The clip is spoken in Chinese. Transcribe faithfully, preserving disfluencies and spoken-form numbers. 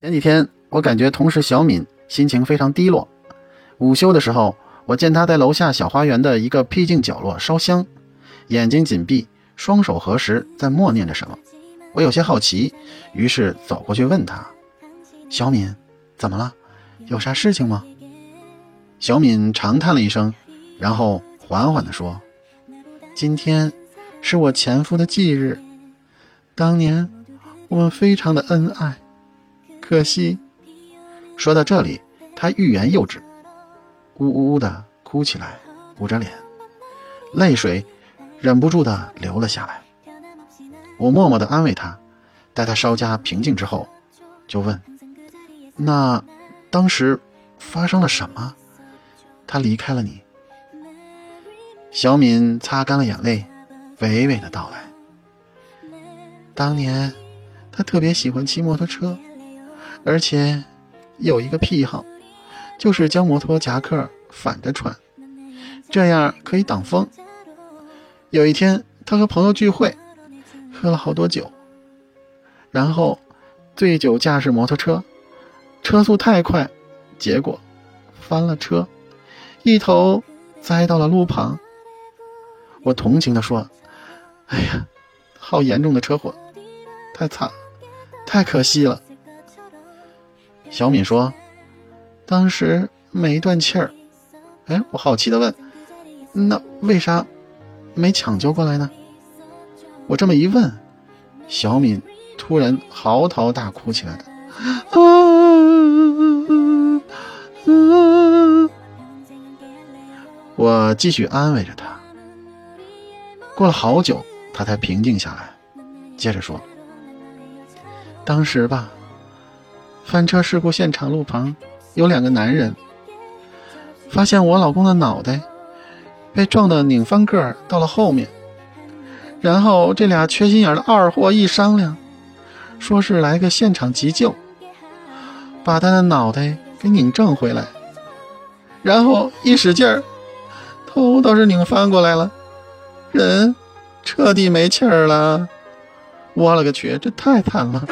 前几天我感觉同事小敏心情非常低落，午休的时候我见她在楼下小花园的一个僻静角落烧香，眼睛紧闭，双手合十，在默念着什么。我有些好奇，于是走过去问她：小敏，怎么了？有啥事情吗？小敏长叹了一声，然后缓缓地说：今天是我前夫的忌日，当年我们非常的恩爱，可惜。说到这里，他欲言又止，呜呜呜的哭起来，捂着脸，泪水忍不住的流了下来。我默默的安慰他，待他稍加平静之后，就问：那当时发生了什么？他离开了你？小敏擦干了眼泪，娓娓的道来：当年他特别喜欢骑摩托车，而且有一个癖好，就是将摩托夹克反着穿，这样可以挡风。有一天他和朋友聚会，喝了好多酒，然后醉酒驾驶摩托车，车速太快，结果翻了车，一头栽到了路旁。我同情地说：哎呀，好严重的车祸，太惨，太可惜了。小敏说：当时没断气儿。哎，我好奇地问：那为啥没抢救过来呢？我这么一问，小敏突然嚎啕大哭起来的。啊啊啊！我继续安慰着她。过了好久，她才平静下来，接着说：当时吧，翻车事故现场路旁有两个男人，发现我老公的脑袋被撞得拧翻个儿到了后面，然后这俩缺心眼的二货一商量，说是来个现场急救，把他的脑袋给拧正回来，然后一使劲儿，头倒是拧翻过来了，人彻底没气儿了。我了个去，这太惨了。